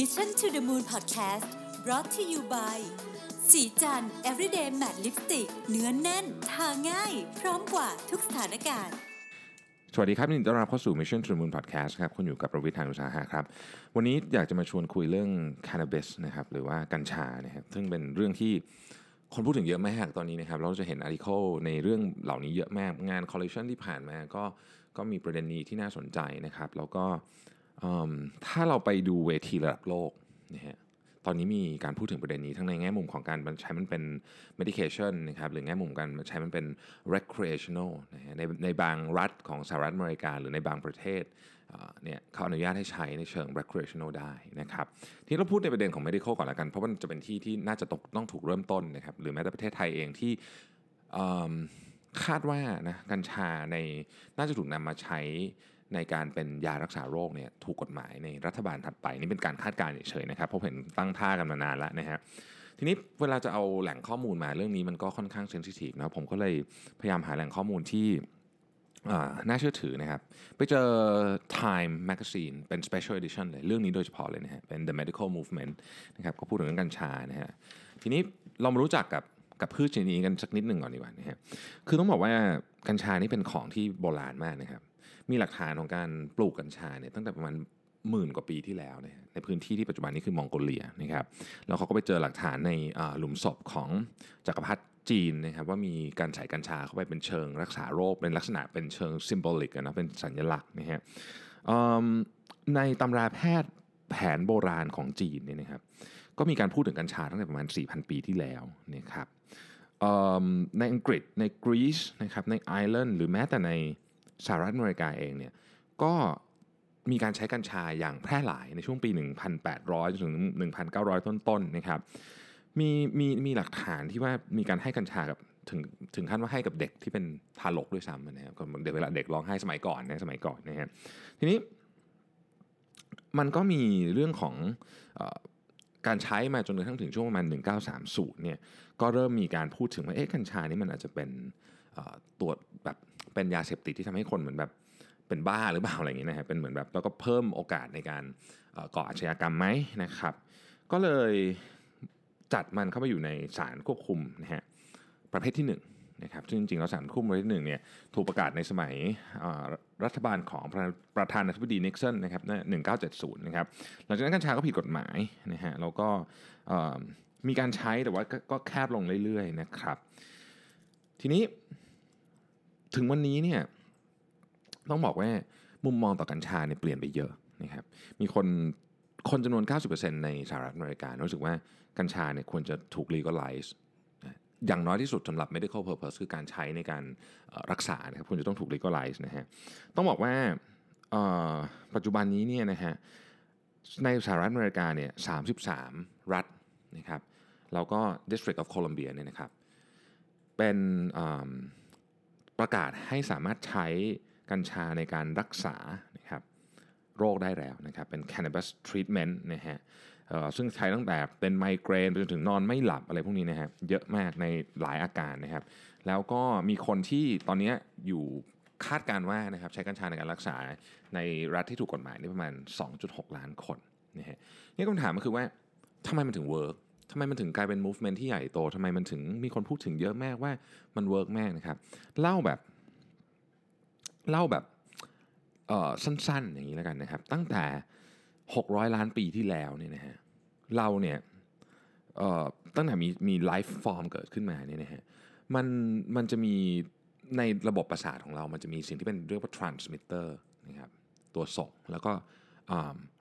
Mission to the Moon Podcast brought to you by สีจัน Everyday Matte Lipstick เนื้อแน่นทาง่ายพร้อมกว่าทุกสถานการณ์สวัสดีครับยินดีต้อนรับเข้าสู่ Mission to the Moon Podcast ครับคุณอยู่กับประวิทย์ หาญอุตสาหะครับวันนี้อยากจะมาชวนคุยเรื่อง Cannabis นะครับหรือว่ากัญชานะครับซึ่งเป็นเรื่องที่คนพูดถึงเยอะมากตอนนี้นะครับเราจะเห็นอาร์ติเคิลในเรื่องเหล่านี้เยอะมากงานคอลเลคชั่นที่ผ่านมาก็มีประเด็นนี้ที่น่าสนใจนะครับแล้วก็ถ้าเราไปดูเวทีระดับโลกนะฮะตอนนี้มีการพูดถึงประเด็นนี้ทั้งในแง่มุมของการใช้มันเป็น medication นะครับหรือแง่มุมการใช้มันเป็น recreational นะฮะในบางรัฐของสหรัฐอเมริกาหรือในบางประเทศเนี่ยเขาอนุญาตให้ใช้ในเชิง recreational ได้นะครับที่เราพูดในประเด็นของ medical ก่อนละกันเพราะมันจะเป็นที่น่าจะต้องถูกเริ่มต้นนะครับหรือแม้แต่ประเทศไทยเองที่คาดว่านะกัญชาในน่าจะถูกนำมาใช้ในการเป็นยารักษาโรคเนี่ยถูกกฎหมายในรัฐบาลถัดไปนี่เป็นการคาดการณ์เฉยๆนะครับเพราะเห็นตั้งท่ากันมานานแล้วนะฮะทีนี้เวลาจะเอาแหล่งข้อมูลมาเรื่องนี้มันก็ค่อนข้างเซนซิทีฟนะผมก็เลยพยายามหาแหล่งข้อมูลที่น่าเชื่อถือนะครับไปเจอ Time Magazine เป็น Special Edition เลยเรื่องนี้โดยเฉพาะเลยนะฮะเป็น The Medical Movement นะครับก็พูดถึงเรื่องกัญชานะฮะทีนี้เรามารู้จักกับพืชชนิดนี้กันสักนิดหนึ่งก่อนดีกว่านะฮะคือต้องบอกว่ากัญชานี่เป็นของที่โบราณมากนะครับมีหลักฐานของการปลูกกัญชาเนี่ยตั้งแต่ประมาณ10,000 กว่าปีที่แล้วนะในพื้นที่ที่ปัจจุบันนี้คือมองโกเลียนะครับแล้วเขาก็ไปเจอหลักฐานในหลุมศพของจักรพรรดิจีนนะครับว่ามีการใส่กัญชาเข้าไปเป็นเชิงรักษาโรคเป็นลักษณะเป็นเชิง symbolic นะเป็นสัญลักษณ์นะฮะในตำราแพทย์แผนโบราณของจีนเนี่ยนะครับก็มีการพูดถึงกัญชาตั้งแต่ประมาณ 4,000 ปีที่แล้วนะครับในอังกฤษในกรีซนะครับในไอร์แลนด์หรือแม้แต่ในสหรัฐอเมริกาเองเนี่ยก็มีการใช้กัญชาอย่างแพร่หลายในช่วงปี 1,800 จนถึง 1,900 ต้นๆนะครับมีหลักฐานที่ว่ามีการให้กัญชากับถึงขั้นว่าให้กับเด็กที่เป็นทารกด้วยซ้ำนะครับเด็กเวลาเด็กร้องไห้สมัยก่อนนะฮะทีนี้มันก็มีเรื่องของการใช้มาจนกระทั่งถึงช่วงประมาณ 1930 เนี่ยก็เริ่มมีการพูดถึงว่ากัญชานี่มันอาจจะเป็นตัวแบบเป็นยาเสพติดที่ทำให้คนเหมือนแบบเป็นบ้าหรือเปล่าอะไรอย่างนี้นะฮะเป็นเหมือนแบบแล้วก็เพิ่มโอกาสในการก่ออาชญากรรมไหมนะครับก็เลยจัดมันเข้าไปอยู่ในสารควบคุมนะฮะประเภทที่1นะครับซึ่งจริงๆแล้วสารควบคุมประเภทที่1เนี่ยถูกประกาศในสมัยรัฐบาลของประธานาธิบดีนิกสันนะครับ1970นะครับหลังจากนั้นกัญชาก็ผิดกฎหมายนะฮะแล้วก็มีการใช้แต่ว่าก็แคบลงเรื่อยๆนะครับทีนี้ถึงวันนี้เนี่ยต้องบอกว่ามุมมองต่อกัญชาเนี่ยเปลี่ยนไปเยอะนะครับมีคนจำนวน 90% ในสหรัฐอเมริการู้สึกว่ากัญชาเนี่ยควรจะถูก legalize อย่างน้อยที่สุดสำหรับ medical purpose คือการใช้ในการรักษานะครับควรจะต้องถูก legalize นะฮะต้องบอกว่าปัจจุบันนี้เนี่ยนะฮะในสหรัฐอเมริกาเนี่ย33 รัฐนะครับแล้วก็ District of Columbia เนี่ยนะครับเป็นประกาศให้สามารถใช้กัญชาในการรักษานะครับโรคได้แล้วนะครับเป็น Cannabis Treatment นะฮะซึ่งใช้ตั้งแต่เป็นไมเกรนไปจนถึงนอนไม่หลับอะไรพวกนี้นะฮะเยอะมากในหลายอาการนะครับแล้วก็มีคนที่ตอนนี้อยู่คาดการณ์ว่านะครับใช้กัญชาในการรักษาในรัฐที่ถูกกฎหมายนี่ประมาณ 2.6 ล้านคนนะฮะนี่คำถามก็คือว่าทำไมมันถึงเวิร์กทำไมมันถึงกลายเป็น movement ที่ใหญ่โตทำไมมันถึงมีคนพูดถึงเยอะมากว่ามันเวิร์กมากนะครับเล่าแบบสั้นๆอย่างนี้แล้วกันนะครับตั้งแต่600ล้านปีที่แล้วเนี่ยนะฮะเราเนี่ยตั้งแต่มีไลฟ์ฟอร์มเกิดขึ้นมาเนี่ยนะฮะมันจะมีในระบบประสาทของเรามันจะมีสิ่งที่เป็นเรียกว่า transmitter นะครับตัวส่งแล้วก็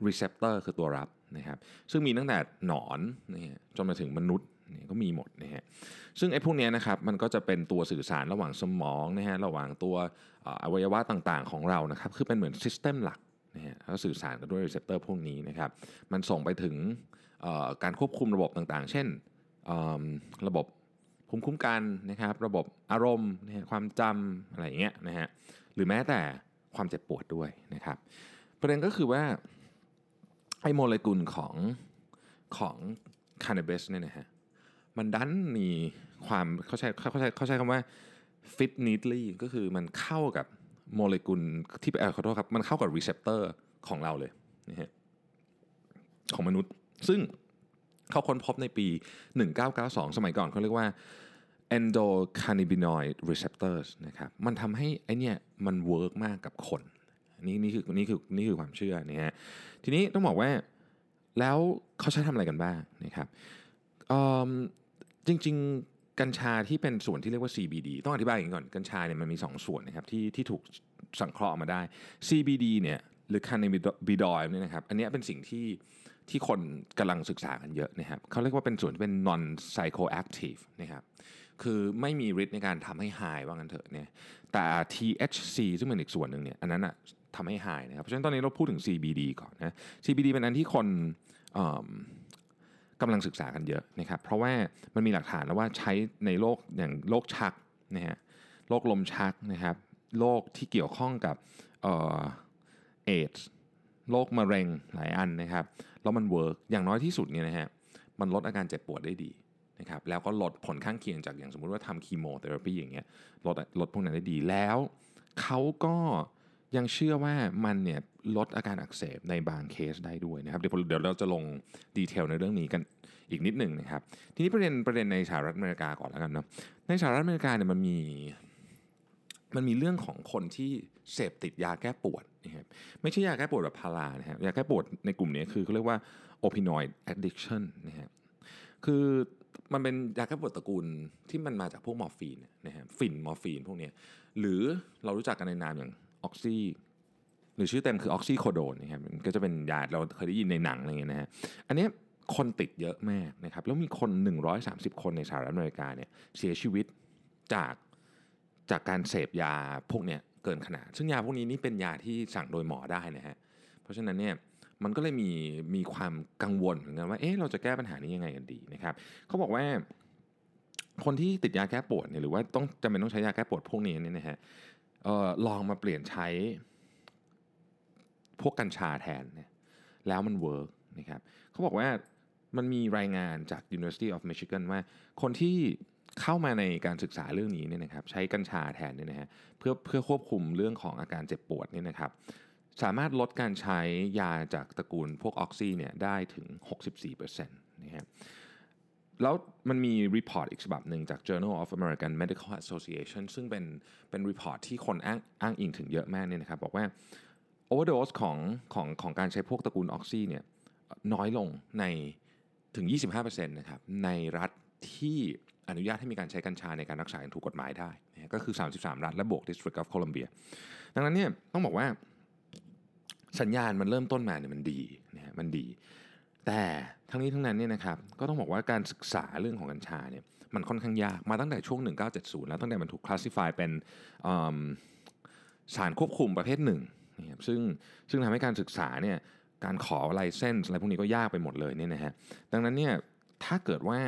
receptor คือตัวรับนะครับซึ่งมีตั้งแต่หนอนนะฮะจนมาถึงมนุษย์นี่ก็มีหมดนะฮะซึ่งไอ้พวกนี้นะครับมันก็จะเป็นตัวสื่อสารระหว่างสมองนะฮะระหว่างตัวอวัยวะต่างๆของเรานะครับคือเป็นเหมือนซิสเต็มหลักนะฮะแล้วสื่อสารกันด้วยรีเซปเตอร์พวกนี้นะครับมันส่งไปถึงการควบคุมระบบต่างๆเช่นระบบภูมิคุ้มกันนะครับระบบอารมณ์นะฮะความจำอะไรอย่างเงี้ยนะฮะหรือแม้แต่ความเจ็บปวดด้วยนะครับประเด็นก็คือว่าไอ้โมเลกุลของคานาบิสเนี่ยนะฮะมันดันมีความเขาใช้คำว่า fit neatly ก็คือมันเข้ากับโมเลกุลที่ขอโทษครับมันเข้ากับรีเซปเตอร์ของเราเลยนะฮะ ของมนุษย์ซึ่งเขาค้นพบในปี1992สมัยก่อนเขาเรียกว่า endocannabinoid receptors นะครับมันทำให้ไอเนี่ยมันเวิร์กมากกับคนนี่คือความเชื่อเนี่ยฮะทีนี้ต้องบอกว่าแล้วเขาใช้ทำอะไรกันบ้างนะครับจริงๆกัญชาที่เป็นส่วนที่เรียกว่า CBD ต้องอธิบายอย่างนี้ก่อนกัญชาเนี่ยมันมี2ส่วนนะครับที่ถูกสังเคราะห์มาได้ CBD เนี่ยหรือcannabinoidเนี่ยนะครับอันนี้เป็นสิ่งที่คนกำลังศึกษากันเยอะนะครับเขาเรียกว่าเป็นส่วนที่เป็น non psychoactive นะครับคือไม่มีฤทธิ์ในการทำให้หายว่างั้นเถอะเนี่ยแต่ THC ซึ่งเป็นอีกส่วนหนึ่งเนี่ยอันนั้นอะทำให้หายนะครับเพราะฉะนั้นตอนนี้เราพูดถึง CBD ก่อนนะ CBD เป็นอันที่คนกำลังศึกษากันเยอะนะครับเพราะว่ามันมีหลักฐานแล้วว่าใช้ในโรคอย่างโรคชักนะฮะโรคลมชักนะครับโรคที่เกี่ยวข้องกับเอดส์โรคมะเร็งหลายอันนะครับแล้วมันเวิร์กอย่างน้อยที่สุดเนี่ยนะฮะมันลดอาการเจ็บปวดได้ดีนะครับแล้วก็ลดผลข้างเคียงจากอย่างสมมุติว่าทำคีโมเทอราปีอย่างเงี้ยลดพวกนั้นได้ดีแล้วเขาก็ยังเชื่อว่ามันเนี่ยลดอาการอักเสบในบางเคสได้ด้วยนะครับเดี๋ยวเราจะลงดีเทลในเรื่องนี้กันอีกนิดหนึ่งนะครับทีนี้ประเด็นในสหรัฐอเมริกาก่อนแล้วกันเนาะในสหรัฐอเมริกาเนี่ยมันมีเรื่องของคนที่เสพติดยาแก้ปวดนะครับไม่ใช่ยาแก้ปวดแบบพารานะครับยาแก้ปวดในกลุ่มนี้คือเขาเรียกว่า opioid addiction นะครับคือมันเป็นยาแก้ปวดตระกูลที่มันมาจากพวกมอร์ฟีนนะครับฟินมอร์ฟีนพวกนี้หรือเรารู้จักกันในนามอย่างออกซีหรือชื่อเต็มคือออกซิโคโดนนะครับก็จะเป็นยาเราเคยได้ยินในหนังอะไรเงี้ยนะฮะอันนี้คนติดเยอะมากนะครับแล้วมีคน130คนในสหรัฐอเมริกาเนี่ยเสียชีวิตจากการเสพยาพวกเนี้ยเกินขนาดซึ่งยาพวกนี้นี่เป็นยาที่สั่งโดยหมอได้นะฮะเพราะฉะนั้นเนี่ยมันก็เลยมีความกังวลเหมือนกันว่าเอ๊ะเราจะแก้ปัญหานี้ยังไงกันดีนะครับเขาบอกว่าคนที่ติดยาแก้ปวดเนี่ยหรือว่าต้องจำเป็นต้องใช้ยาแก้ปวดพวกนี้เนี่ยนะฮะลองมาเปลี่ยนใช้พวกกัญชาแทนเนี่ยแล้วมันเวิร์กนะครับเขาบอกว่ามันมีรายงานจาก University of Michigan ว่าคนที่เข้ามาในการศึกษาเรื่องนี้เนี่ยนะครับใช้กัญชาแทนเนี่ยนะฮะเพื่อควบคุมเรื่องของอาการเจ็บปวดเนี่ยนะครับสามารถลดการใช้ยาจากตระกูลพวกออกซีเนี่ยได้ถึง 64% นะฮะแล้วมันมีรีพอร์ตอีกฉบับหนึ่งจาก Journal of American Medical Association ซึ่งเป็นรีพอร์ตที่คนอ้างอิงถึงเยอะมากเนี่ยนะครับบอกว่า overdose ของการใช้พวกตระกูลออกซีเนี่ยน้อยลงในถึง 25% นะครับในรัฐที่อนุญาตให้มีการใช้กัญชาในการรักษาอย่างถูกกฎหมายได้ก็คือ33รัฐและบวก District of Columbia ดังนั้นเนี่ยต้องบอกว่าสัญญาณมันเริ่มต้นมาเนี่ยมันดีนะฮะมันดีแต่ทั้งนี้ทั้งนั้นเนี่ยนะครับก็ต้องบอกว่าการศึกษาเรื่องของกัญชาเนี่ยมันค่อนข้างยากมาตั้งแต่ช่วง1970แล้วตั้งแต่มันถูกคลาสสิฟายเป็นสารควบคุมประเภทหนึ่งนะครับซึ่งทำให้การศึกษาเนี่ยการขอไลเซนส์อะไรพวกนี้ก็ยากไปหมดเลยเนี่ยนะฮะดังนั้นเนี่ยถ้าเกิดว่า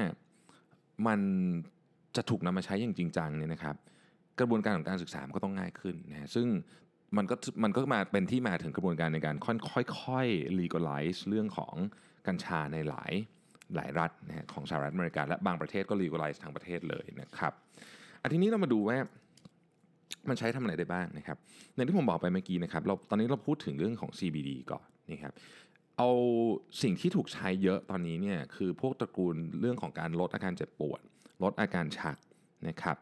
มันจะถูกนำมาใช้อย่างจริงจังเนี่ยนะครับกระบวนการของการศึกษามันก็ต้องง่ายขึ้นนะซึ่งมันก็มาเป็นที่มาถึงกระบวนการในการค่อยๆ legalize เรื่องของกัญชาในหลายรัฐนะฮะของสหรัฐอเมริกาและบางประเทศก็ legalize ทางประเทศเลยนะครับทีนี้เรามาดูว่ามันใช้ทำอะไรได้บ้างนะครับในที่ผมบอกไปเมื่อกี้นะครับตอนนี้เราพูดถึงเรื่องของ CBD ก่อนนะครับเอาสิ่งที่ถูกใช้เยอะตอนนี้เนี่ยคือพวกตระกูลเรื่องของการลดอาการเจ็บปวดลดอาการชักนะครับ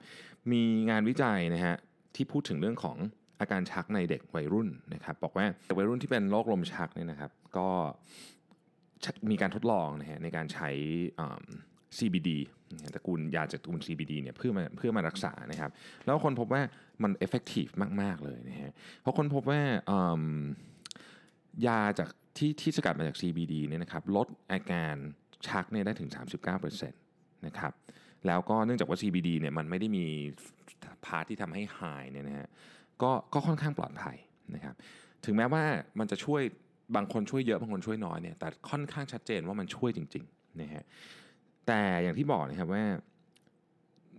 มีงานวิจัยนะฮะที่พูดถึงเรื่องของอาการชักในเด็กวัยรุ่นนะครับบอกว่าเด็กวัยรุ่นที่เป็นโรคลมชักเนี่ยนะครับก็มีการทดลองนะฮะในการใช้ CBD ตระกูลยาจากตระกูล CBD เนี่ยเพื่อมารักษานะครับแล้วคนพบว่ามัน effective มากๆเลยนะฮะเพราะคนพบว่ายาจากที่สกัดมาจาก CBD เนี่ยนะครับลดอาการชักเนี่ยได้ถึง 39% นะครับแล้วก็เนื่องจากว่า CBD เนี่ยมันไม่ได้มีพาร์ทที่ทำให้หายเนี่ยนะฮะก็ค่อนข้างปลอดภัยนะครับถึงแม้ว่ามันจะช่วยบางคนช่วยเยอะบางคนช่วยน้อยเนี่ยแต่ค่อนข้างชัดเจนว่ามันช่วยจริงๆนะฮะแต่อย่างที่บอกนะครับว่า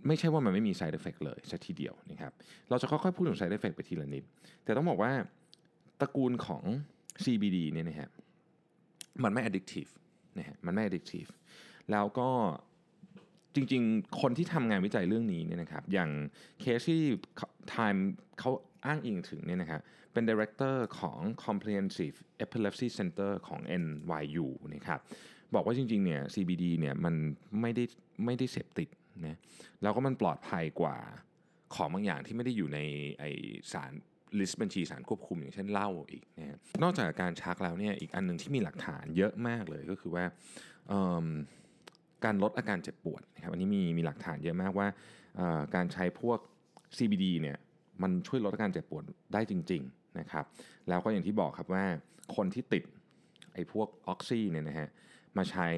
ไม่ใช่ว่ามันไม่มี side effect เลยสักทีเดียวนะครับเราจะค่อยๆพูดถึง side effect ไปทีละนิดแต่ต้องบอกว่าตระกูลของCBD เนี่ยนะฮะมันไม่ addictive นะฮะมันไม่ addictive แล้วก็ จริงๆคนที่ทำงานวิจัยเรื่องนี้เนี่ยนะครับอย่างเคสที่ Time เขาอ้างอิงถึงเนี่ยนะครับเป็น Director ของ Comprehensive Epilepsy Center ของ N.Y.U. นะครับบอกว่าจริงๆเนี่ย CBD เนี่ยมันไม่ได้เสพติดนะแล้วก็มันปลอดภัยกว่าของบางอย่างที่ไม่ได้อยู่ในไอสารลิสต์บัญชีสารควบคุมอย่างเช่นเหล้าอีกนะนอกจากการชักแล้วเนี่ยอีกอันนึงที่มีหลักฐานเยอะมากเลยก็คือว่าการลดอาการเจ็บปวดนะครับอันนี้มีหลักฐานเยอะมากว่าการใช้พวก CBD เนี่ยมันช่วยลดอาการเจ็บปวดได้จริงๆนะครับแล้วก็อย่างที่บอกครับว่าคนที่ติดไอ้พวกออกซี่เนี่ยนะฮะมาใช้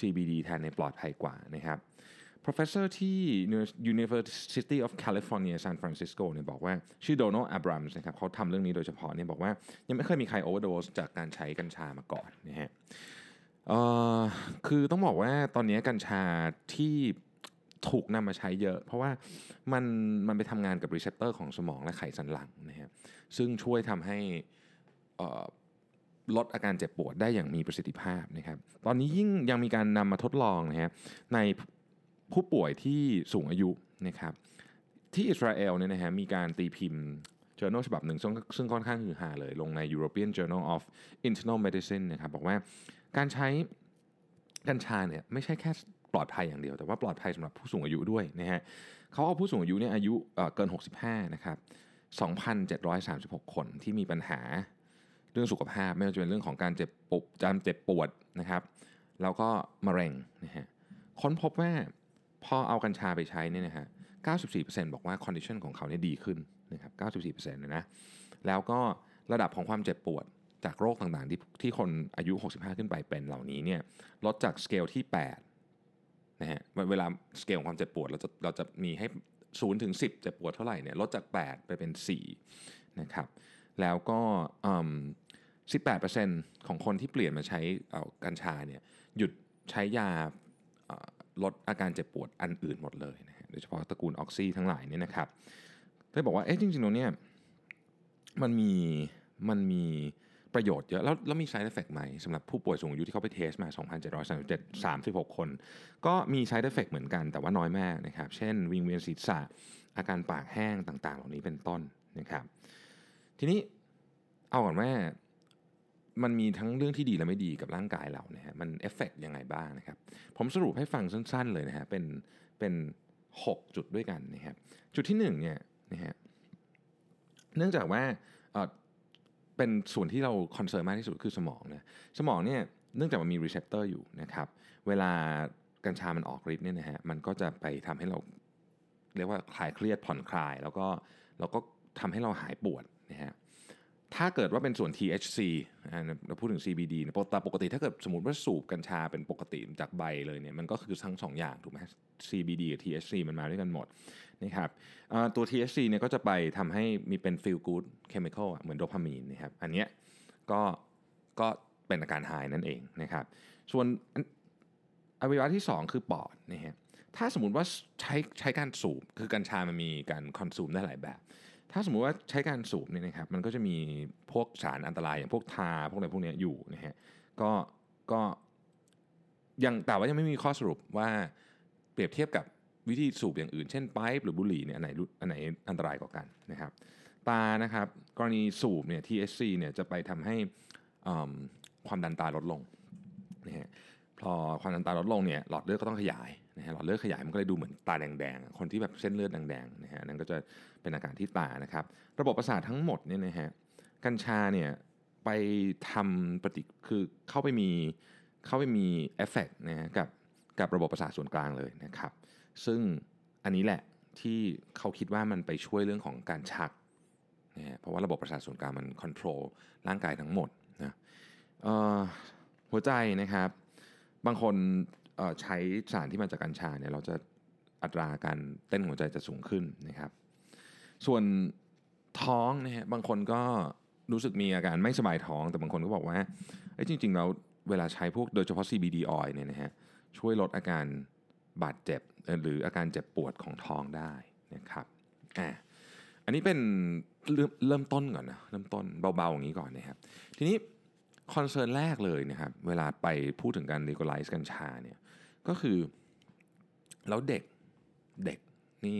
CBD แทนในปลอดภัยกว่านะครับ Professor ที่ University of California San Francisco เนี่ยบอกว่าชื่อ Donald Abrams นะครับเขาทำเรื่องนี้โดยเฉพาะเนี่ยบอกว่ายังไม่เคยมีใคร overdose จากการใช้กัญชามาก่อนนะฮะคือต้องบอกว่าตอนนี้กัญชาที่ถูกนำมาใช้เยอะเพราะว่ามันไปทำงานกับรีเซปเตอร์ของสมองและไขสันหลังนะฮะซึ่งช่วยทำให้ลดอาการเจ็บปวดได้อย่างมีประสิทธิภาพนะครับตอนนี้ยิ่งยังมีการนำมาทดลองนะฮะในผู้ป่วยที่สูงอายุนะครับที่อิสราเอลเนี่ยนะฮะมีการตีพิมพ์ Journal ฉบับหนึ่งซึ่งค่อนข้างฮือฮาเลยลงใน European Journal of Internal Medicine นะครับบอกว่าการใช้กัญชาเนี่ยไม่ใช่แค่ปลอดภัยอย่างเดียวแต่ว่าปลอดภัยสำหรับผู้สูงอายุด้วยนะฮะเขาเอาผู้สูงอายุเนี่ยอายุเกิน65นะครับ 2,736 คนที่มีปัญหาเรื่องสุขภาพไม่ว่าจะเป็นเรื่องของการเจ็บปวดจามเจ็บปวดนะครับแล้วก็มะเร็งนะฮะค้นพบว่าพอเอากัญชาไปใช้เนี่ยนะฮะ 94% บอกว่าคอนดิชันของเขาเนี่ยดีขึ้นนะครับ 94% นะแล้วก็ระดับของความเจ็บปวดจากโรคต่างๆที่คนอายุ65ขึ้นไปเป็นเหล่านี้เนี่ยลดจากสเกลที่8นะฮะเวลาสเกลของความเจ็บปวดเราจะมีให้0ถึง10เจ็บปวดเท่าไหร่เนี่ยลดจาก8ไปเป็น4นะครับแล้วก็18% ของคนที่เปลี่ยนมาใช้กัญชาเนี่ยหยุดใช้ยาลดอาการเจ็บปวดอันอื่นหมดเลยนะฮะโดยเฉพาะตระกูลออกซี่ทั้งหลายเนี่ยนะครับได้บอกว่าเอ๊ะจริงๆแล้วเนี่ยมันมีประโยชน์เยอะแล้วมี side effect ไหมสำหรับผู้ป่วยสูงอายุที่เขาไปเทสมา 2,736 คนก็มี side effect เหมือนกันแต่ว่าน้อยมากนะครับเช่นวิงเวียนศีรษะอาการปากแห้งต่างๆเหล่านี้เป็นต้นนะครับทีนี้เอาก่อนว่ามันมีทั้งเรื่องที่ดีและไม่ดีกับร่างกายเรานะฮะมัน effect ยังไงบ้างนะครับผมสรุปให้ฟังสั้นๆเลยนะฮะเป็น6จุดด้วยกันนะครับจุดที่1เนี่ยนะฮะเนื่องจากว่าเป็นส่วนที่เราคอนเซิร์นมากที่สุดคือสมองนะสมองเนี่ยเนื่องจากมันมีรีเซปเตอร์อยู่นะครับเวลากัญชามันออกฤทธิ์เนี่ยนะฮะมันก็จะไปทำให้เราเรียกว่าคลายเครียดผ่อนคลายแล้วก็ทำให้เราหายปวดนะฮะถ้าเกิดว่าเป็นส่วน THC เราพูดถึง CBD นะปกติถ้าเกิดสมมติว่าสูบกัญชาเป็นปกติจากใบเลยเนี่ยมันก็คือทั้ง2อย่างถูกไหม CBD กับ THC มันมาด้วยกันหมดนะครับตัว THC เนี่ยก็จะไปทำให้มีเป็น feel good chemical เหมือนโดพามีนนะครับอันเนี้ยก็เป็นอาการหายนั่นเองนะครับส่วนอวัยวะที่2คือปอดนะฮะถ้าสมมติว่าใช้การสูบคือกัญชามันมีการคอนซูมได้หลายแบบถ้าสมมุติว่าใช้การสูบเนี่ยนะครับมันก็จะมีพวกสารอันตรายอย่างพวกทาพวกอะไรพวกนี้อยู่นะฮะก็ยังแต่ว่ายังไม่มีข้อสรุปว่าเปรียบเทียบกับวิธีสูบอย่างอื่นเช่นไพป์หรือบุหรี่เนี่ยอันไหนอันตรายกว่ากันนะครับตานะครับกรณีสูบเนี่ย THC เนี่ยจะไปทำให้ความดันตาลดลงนะฮะพอความดันตาลดลงเนี่ยหลอดเลือดก็ต้องขยายนะฮะหลอดเลือดขยายมันก็เลยดูเหมือนตาแดงๆคนที่แบบเส้นเลือดแดงๆนะฮะนั่นก็จะเป็นอาการที่ตานะครับระบบประสาททั้งหมดเนี่ยนะฮะกัญชาเนี่ยไปทำคือเข้าไปมีเอฟเฟกต์นะฮะกับระบบประสาทส่วนกลางเลยนะครับซึ่งอันนี้แหละที่เขาคิดว่ามันไปช่วยเรื่องของการชักนะฮะเพราะว่าระบบประสาทส่วนกลางมันคอนโทรลร่างกายทั้งหมดนะหัวใจนะครับบางคนใช้สารที่มาจากกัญชาเนี่ยเราจะอัตราการเต้นหัวใจจะสูงขึ้นนะครับส่วนท้องนะฮะบางคนก็รู้สึกมีอาการไม่สบายท้องแต่บางคนก็บอกว่าจริงๆแล้วเวลาใช้พวกโดยเฉพาะ CBD oil เนี่ยนะฮะช่วยลดอาการบาดเจ็บหรืออาการเจ็บปวดของท้องได้นะครับอันนี้เป็นเริ่มต้นก่อนนะเริ่มต้นเบาๆอย่างนี้ก่อนนะครับทีนี้คอนเซิร์นแรกเลยนะครับเวลาไปพูดถึงการ legalize กัญชาเนี่ยก็คือ แล้วเด็กนี่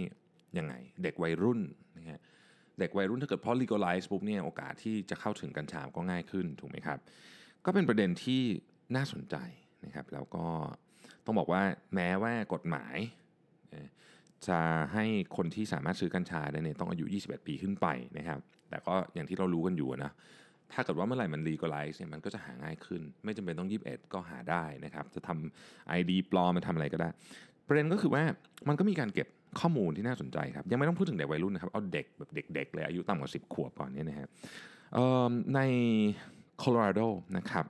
ยังไงเด็กวัยรุ่นนะฮะเด็กวัยรุ่นถ้าเกิดพอ legalize ปุ๊บเนี่ยโอกาสที่จะเข้าถึงกัญชาก็ง่ายขึ้นถูกไหมครับก็เป็นประเด็นที่น่าสนใจนะครับแล้วก็ต้องบอกว่าแม้ว่ากฎหมายจะให้คนที่สามารถซื้อกัญชาได้เนี่ยต้องอายุ21ปีขึ้นไปนะครับแต่ก็อย่างที่เรารู้กันอยู่นะถ้าเกิดว่าเมื่อไหร่มัน legalize เนี่ยมันก็จะหาง่ายขึ้นไม่จำเป็นต้อง21ก็หาได้นะครับจะทำ ID ปลอมมาทำอะไรก็ได้ประเด็นก็คือว่ามันก็มีการเก็บข้อมูลที่น่าสนใจครับยังไม่ต้องพูดถึงเด็กวัยรุ่นนะครับเอาเด็กแบบเด็กๆเลยอายุต่ำกว่า10ขวบก่อนเนี่ยนะครับในโคโลราโดนะครับ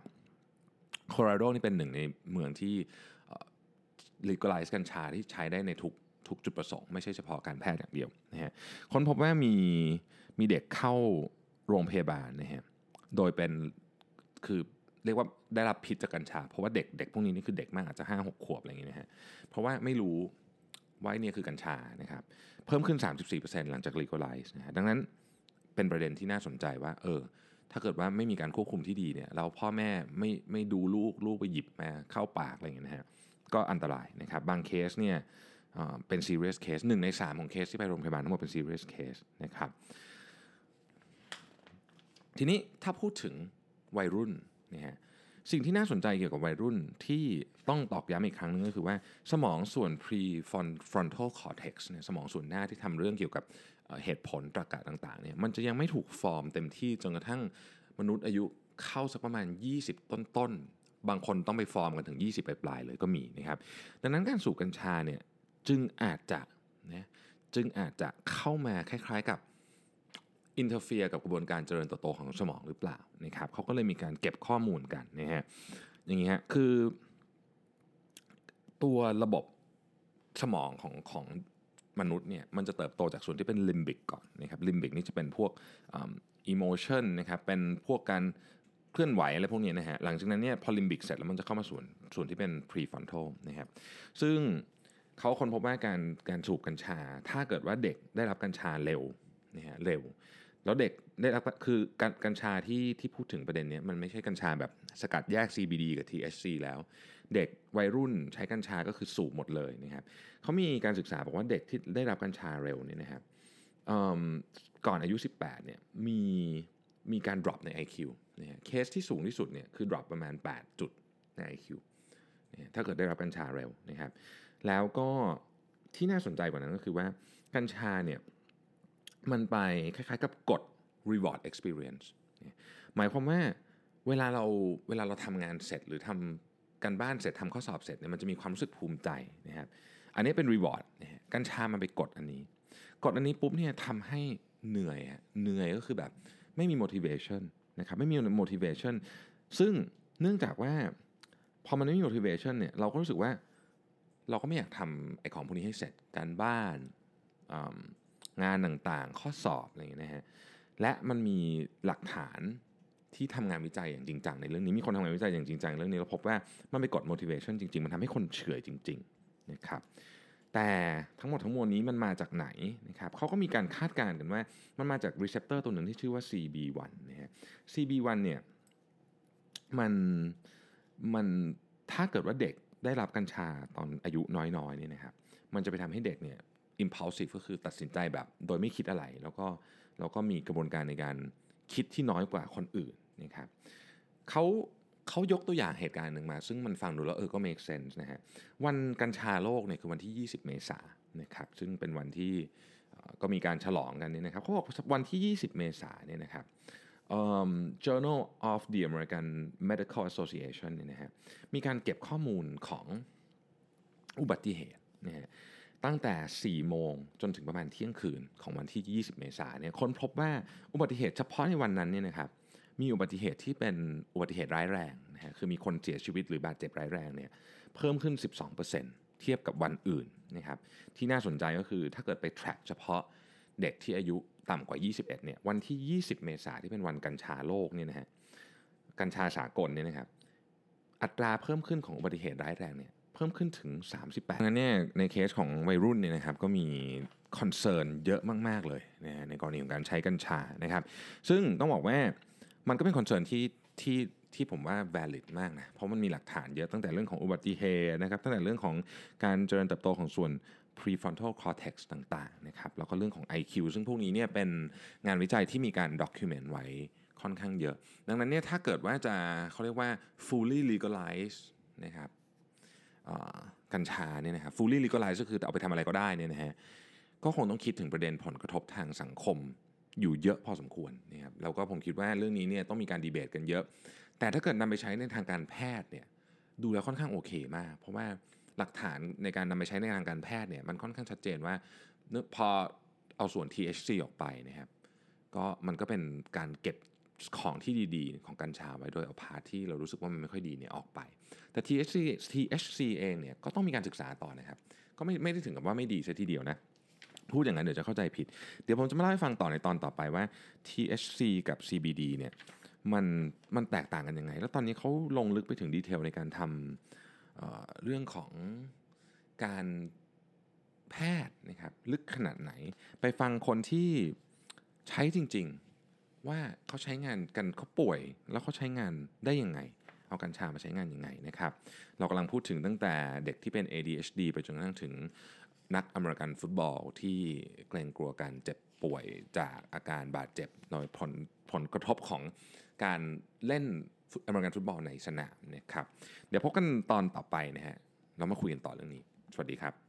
โคโลราโดนี่เป็นหนึ่งในเมืองที่ legalize กัญชาที่ใช้ได้ในทุกจุดประสงค์ไม่ใช่เฉพาะการแพทย์อย่างเดียวนะฮะค้นพบว่ามีเด็กเข้าโรงพยาบาลนะฮะโดยเป็นคือเรียกว่าได้รับพิษจากกัญชาเพราะว่าเด็กพวกนี้นี่คือเด็กมากอาจจะ 5-6 ขวบอะไรอย่างงี้นะฮะเพราะว่าไม่รู้ว่าเนี่ยคือกัญชานะครับเพิ่มขึ้น 34% หลังจาก legalize นะฮะดังนั้นเป็นประเด็นที่น่าสนใจว่าถ้าเกิดว่าไม่มีการควบคุมที่ดีเนี่ยเราพ่อแม่ไม่ดูลูกไปหยิบมาเข้าปากอะไรอย่างเงี้ยนะฮะก็อันตรายนะครับบางเคสเนี่ยเป็น serious case 1ใน3ของเคสที่ไปโรงพยาบาลทั้งหมดเป็น serious case นะครับทีนี้ถ้าพูดถึงวัยรุ่นนะฮะสิ่งที่น่าสนใจเกี่ยวกับวัยรุ่นที่ต้องตอกย้ำอีกครั้งนึงก็คือว่าสมองส่วน prefrontal cortex เนี่ยสมองส่วนหน้าที่ทำเรื่องเกี่ยวกับเหตุผลตรรกะต่างๆเนี่ยมันจะยังไม่ถูกฟอร์มเต็มที่จนกระทั่งมนุษย์อายุเข้าสักประมาณ20ต้นๆบางคนต้องไปฟอร์มกันถึง20ปลายๆเลยก็มีนะครับดังนั้นการสูบกัญชาเนี่ยจึงอาจจะเข้ามาคล้ายๆกับอินเทอร์เฟียร์กับกระบวนการเจริญเติบโตของสมองหรือเปล่านะครับเขาก็เลยมีการเก็บข้อมูลกันนะฮะอย่างนี้ฮะคือตัวระบบสมองของมนุษย์เนี่ยมันจะเติบโตจากส่วนที่เป็นลิมบิกก่อนนะครับลิมบิกนี่จะเป็นพวกอิโมชันนะครับเป็นพวกการเคลื่อนไหวอะไรพวกนี้นะฮะหลังจากนั้นเนี่ยพอลิมบิกเสร็จแล้วมันจะเข้ามาส่วนที่เป็นพรีฟรอนทัลนะครับซึ่งเขาคนพบว่าการสูบกัญชาถ้าเกิดว่าเด็กได้รับกัญชาเร็วนะฮะเร็วแล้วเด็กได้รับคือกัญชาที่พูดถึงประเด็นนี้มันไม่ใช่กัญชาแบบสกัดแยก CBD กับ THC แล้วเด็กวัยรุ่นใช้กัญชาก็คือสูบหมดเลยนะครับเขามีการศึกษาบอกว่าเด็กที่ได้รับกัญชาเร็วเนี่ยนะครับก่อนอายุ18เนี่ยมีการ drop ใน IQ นะฮะเคสที่สูงที่สุดเนี่ยคือ drop ประมาณ8จุดใน IQ นะถ้าเกิดได้รับกัญชาเร็วนะครับแล้วก็ที่น่าสนใจกว่านั้นก็คือว่ากัญชาเนี่ยมันไปคล้ายๆกับกฎ reward experience หมายความว่าเวลาเราทำงานเสร็จหรือทำการบ้านเสร็จทำข้อสอบเสร็จเนี่ยมันจะมีความรู้สึกภูมิใจนะครับอันนี้เป็น reward นะฮะกัญชามันไปกดอันนี้ปุ๊บเนี่ยทำให้เหนื่อยก็คือแบบไม่มี motivation นะครับไม่มี motivation ซึ่งเนื่องจากว่าพอมันไม่มี motivation เนี่ยเราก็รู้สึกว่าเราก็ไม่อยากทำไอ้ของพวกนี้ให้เสร็จการบ้านงานต่างๆข้อสอบอะไรอย่างเงี้ยนะฮะและมันมีหลักฐานที่ทำงานวิจัยอย่างจริงจังในเรื่องนี้มีคนทำงานวิจัยอย่างจริงจังเรื่องนี้เราพบว่ามันไปกด motivation จริงๆมันทำให้คนเฉื่อยจริงๆนะครับแต่ทั้งหมดทั้งมวลนี้มันมาจากไหนนะครับเขาก็มีการคาดการณ์กันว่ามันมาจาก receptor ตัวหนึ่งที่ชื่อว่า CB1 นะฮะ CB1 เนี่ยมันถ้าเกิดว่าเด็กได้รับกัญชาตอนอายุน้อยๆนี่นะครับมันจะไปทำให้เด็กเนี่ย impulsive ก็คือตัดสินใจแบบโดยไม่คิดอะไรแล้วก็มีกระบวนการในการคิดที่น้อยกว่าคนอื่นนะครับเขายกตัวอย่างเหตุการณ์หนึ่งมาซึ่งมันฟังดูแล้วก็ make sense นะฮะวันกัญชาโลกเนี่ยคือวันที่20เมษายนนะครับซึ่งเป็นวันที่ก็มีการฉลองกันนี่นะครับเขาบอกวันที่20เมษายนเนี่ยนะครับJournal of the American Medical Association เนี่ยนะฮะมีการเก็บข้อมูลของอุบัติเหตุนะฮะตั้งแต่ 4 โมงจนถึงประมาณเที่ยงคืนของวันที่20เมษายนเนี่ยค้นพบว่าอุบัติเหตุเฉพาะในวันนั้นเนี่ยนะครับมีอุบัติเหตุที่เป็นอุบัติเหตุร้ายแรงนะฮะคือมีคนเสียชีวิตหรือบาดเจ็บร้ายแรงเนี่ยเพิ่มขึ้น 12% เทียบกับวันอื่นนะครับที่น่าสนใจก็คือถ้าเกิดไป track เฉพาะเด็กที่อายุต่ำกว่า21เนี่ยวันที่20เมษายนที่เป็นวันกัญชาโลกเนี่ยนะฮะกัญชาสากลเนี่ยนะครับอัตราเพิ่มขึ้นของอุบัติเหตุร้ายแรงเนี่ยเพิ่มขึ้นถึง38งั้นเนี่ยในเคสของวัยรุ่นเนี่ยนะครับก็มีคอนเซิร์นเยอะมากๆเลยนะในกรณีของการใช้กัญชานะครับซึ่งต้องบอกว่ามันก็เป็นคอนเซิร์นที่ ที่ผมว่า valid มากนะเพราะมันมีหลักฐานเยอะตั้งแต่เรื่องของอุบัติเหตุนะครับตั้งแต่เรื่องของการเจริญเติบโตของส่วน prefrontal cortex ต่างๆนะครับแล้วก็เรื่องของ IQ ซึ่งพวกนี้เนี่ยเป็นงานวิจัยที่มีการ document ไว้ค่อนข้างเยอะดังนั้นเนี่ยถ้าเกิดว่าจะเขาเรียกว่า fully legalize นะครับกัญชาเนี่ยนะครับ fully legalize ก็คือเอาไปทำอะไรก็ได้เนี่ยนะฮะก็คงต้องคิดถึงประเด็นผลกระทบทางสังคมอยู่เยอะพอสมควรนะครับแล้วก็ผมคิดว่าเรื่องนี้เนี่ยต้องมีการดีเบตกันเยอะแต่ถ้าเกิดนำไปใช้ในทางการแพทย์เนี่ยดูแล้วค่อนข้างโอเคมากเพราะว่าหลักฐานในการนำไปใช้ในทางการแพทย์เนี่ยมันค่อนข้างชัดเจนว่าพอเอาส่วน THC ออกไปนะครับก็มันก็เป็นการเก็บของที่ดีๆของกัญชาไว้โดยเอาพาร์ทที่เรารู้สึกว่ามันไม่ค่อยดีเนี่ยออกไปแต่ THC เองเนี่ยก็ต้องมีการศึกษาต่อนะครับก็ไม่ได้ถึงกับว่าไม่ดีซะทีเดียวนะพูดอย่างนั้นเดี๋ยวจะเข้าใจผิดเดี๋ยวผมจะมาเล่าให้ฟังต่อในตอนต่อไปว่า THC กับ CBD เนี่ยมันแตกต่างกันยังไงแล้วตอนนี้เขาลงลึกไปถึงดีเทลในการทำเรื่องของการแพทย์นะครับลึกขนาดไหนไปฟังคนที่ใช้จริงๆว่าเขาใช้งานกันเขาป่วยแล้วเขาใช้งานได้ยังไงเอากัญชามาใช้งานยังไงนะครับเรากำลังพูดถึงตั้งแต่เด็กที่เป็น ADHD ไปจนกระทั่งถึงนักอเมริกันฟุตบอลที่เกรงกลัวการเจ็บป่วยจากอาการบาดเจ็บโดยผลกระทบของการเล่นอเมริกันฟุตบอลในสนามนะครับเดี๋ยวพบกันตอนต่อไปนะฮะเรามาคุยกันต่อเรื่องนี้สวัสดีครับ